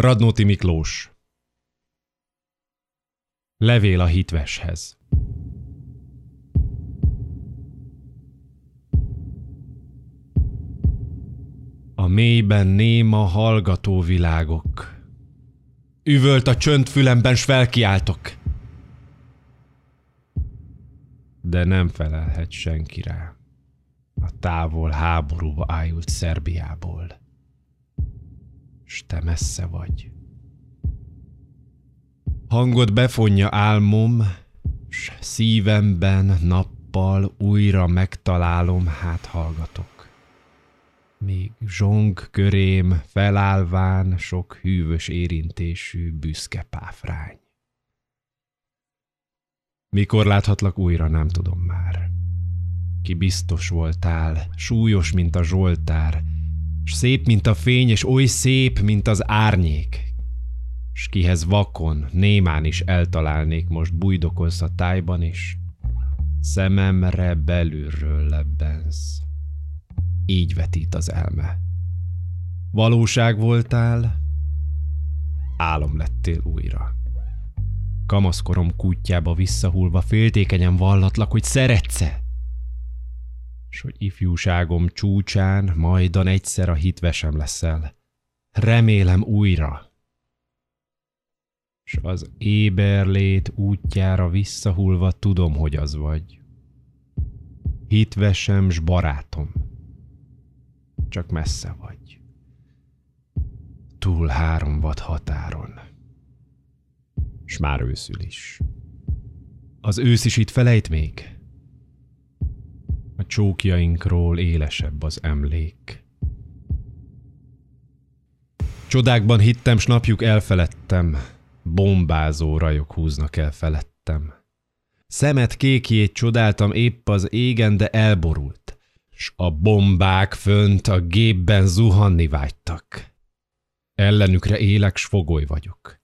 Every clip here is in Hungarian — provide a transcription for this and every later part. Radnóti Miklós. Levél a hitveshez. A mélyben néma hallgató világok. Üvölt a csönd fülemben, s felkiáltok. De nem felelhet senki rá. A távol háborúba ájult Szerbiából. S te messze vagy. Hangod befonja álmom, s szívemben nappal újra megtalálom, hát hallgatok. Még zsong körém felállván sok hűvös érintésű büszke páfrány. Mikor láthatlak újra, nem tudom már. Ki biztos voltál, súlyos, mint a zsoltár, s szép, mint a fény, és oly szép, mint az árnyék. S kihez vakon, némán is eltalálnék, most bujdokolsz a tájban is, szememre belülről lebbensz. Így vetít az elme. Valóság voltál, álom lettél újra. Kamaszkorom kútjába visszahulva féltékenyen vallatlak, hogy szeretsz-e, s hogy ifjúságom csúcsán majdan egyszer a hitvesem leszel. Remélem újra. S az éberlét útjára visszahulva tudom, hogy az vagy. Hitvesem s barátom. Csak messze vagy. Túl 3 vad határon. S már őszül is. Az ősz is itt felejt még? A csókjainkról élesebb az emlék. Csodákban hittem, s napjuk elfeledtem, bombázó rajok húznak el felettem. Szemed kékjét csodáltam épp az égen, de elborult, s a bombák fönt a gépben zuhanni vágytak. Ellenükre élek, s fogoly vagyok.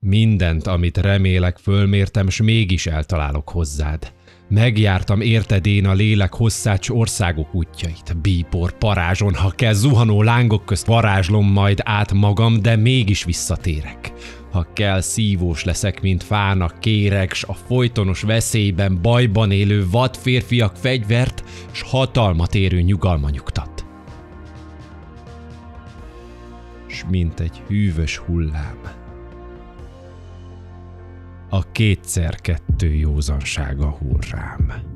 Mindent, amit remélek, fölmértem, s mégis eltalálok hozzád. Megjártam érted én a lélek hosszát, s országok útjait. Bíbor parázson, ha kell, zuhanó lángok közt varázslom majd át magam, de mégis visszatérek. Ha kell, szívós leszek, mint fának kéreg, s a folytonos veszélyben, bajban élő vad férfiak fegyvert, s hatalmat érő nyugalma nyugtat. S mint egy hűvös hullám, a 2x2 józansága hull rám.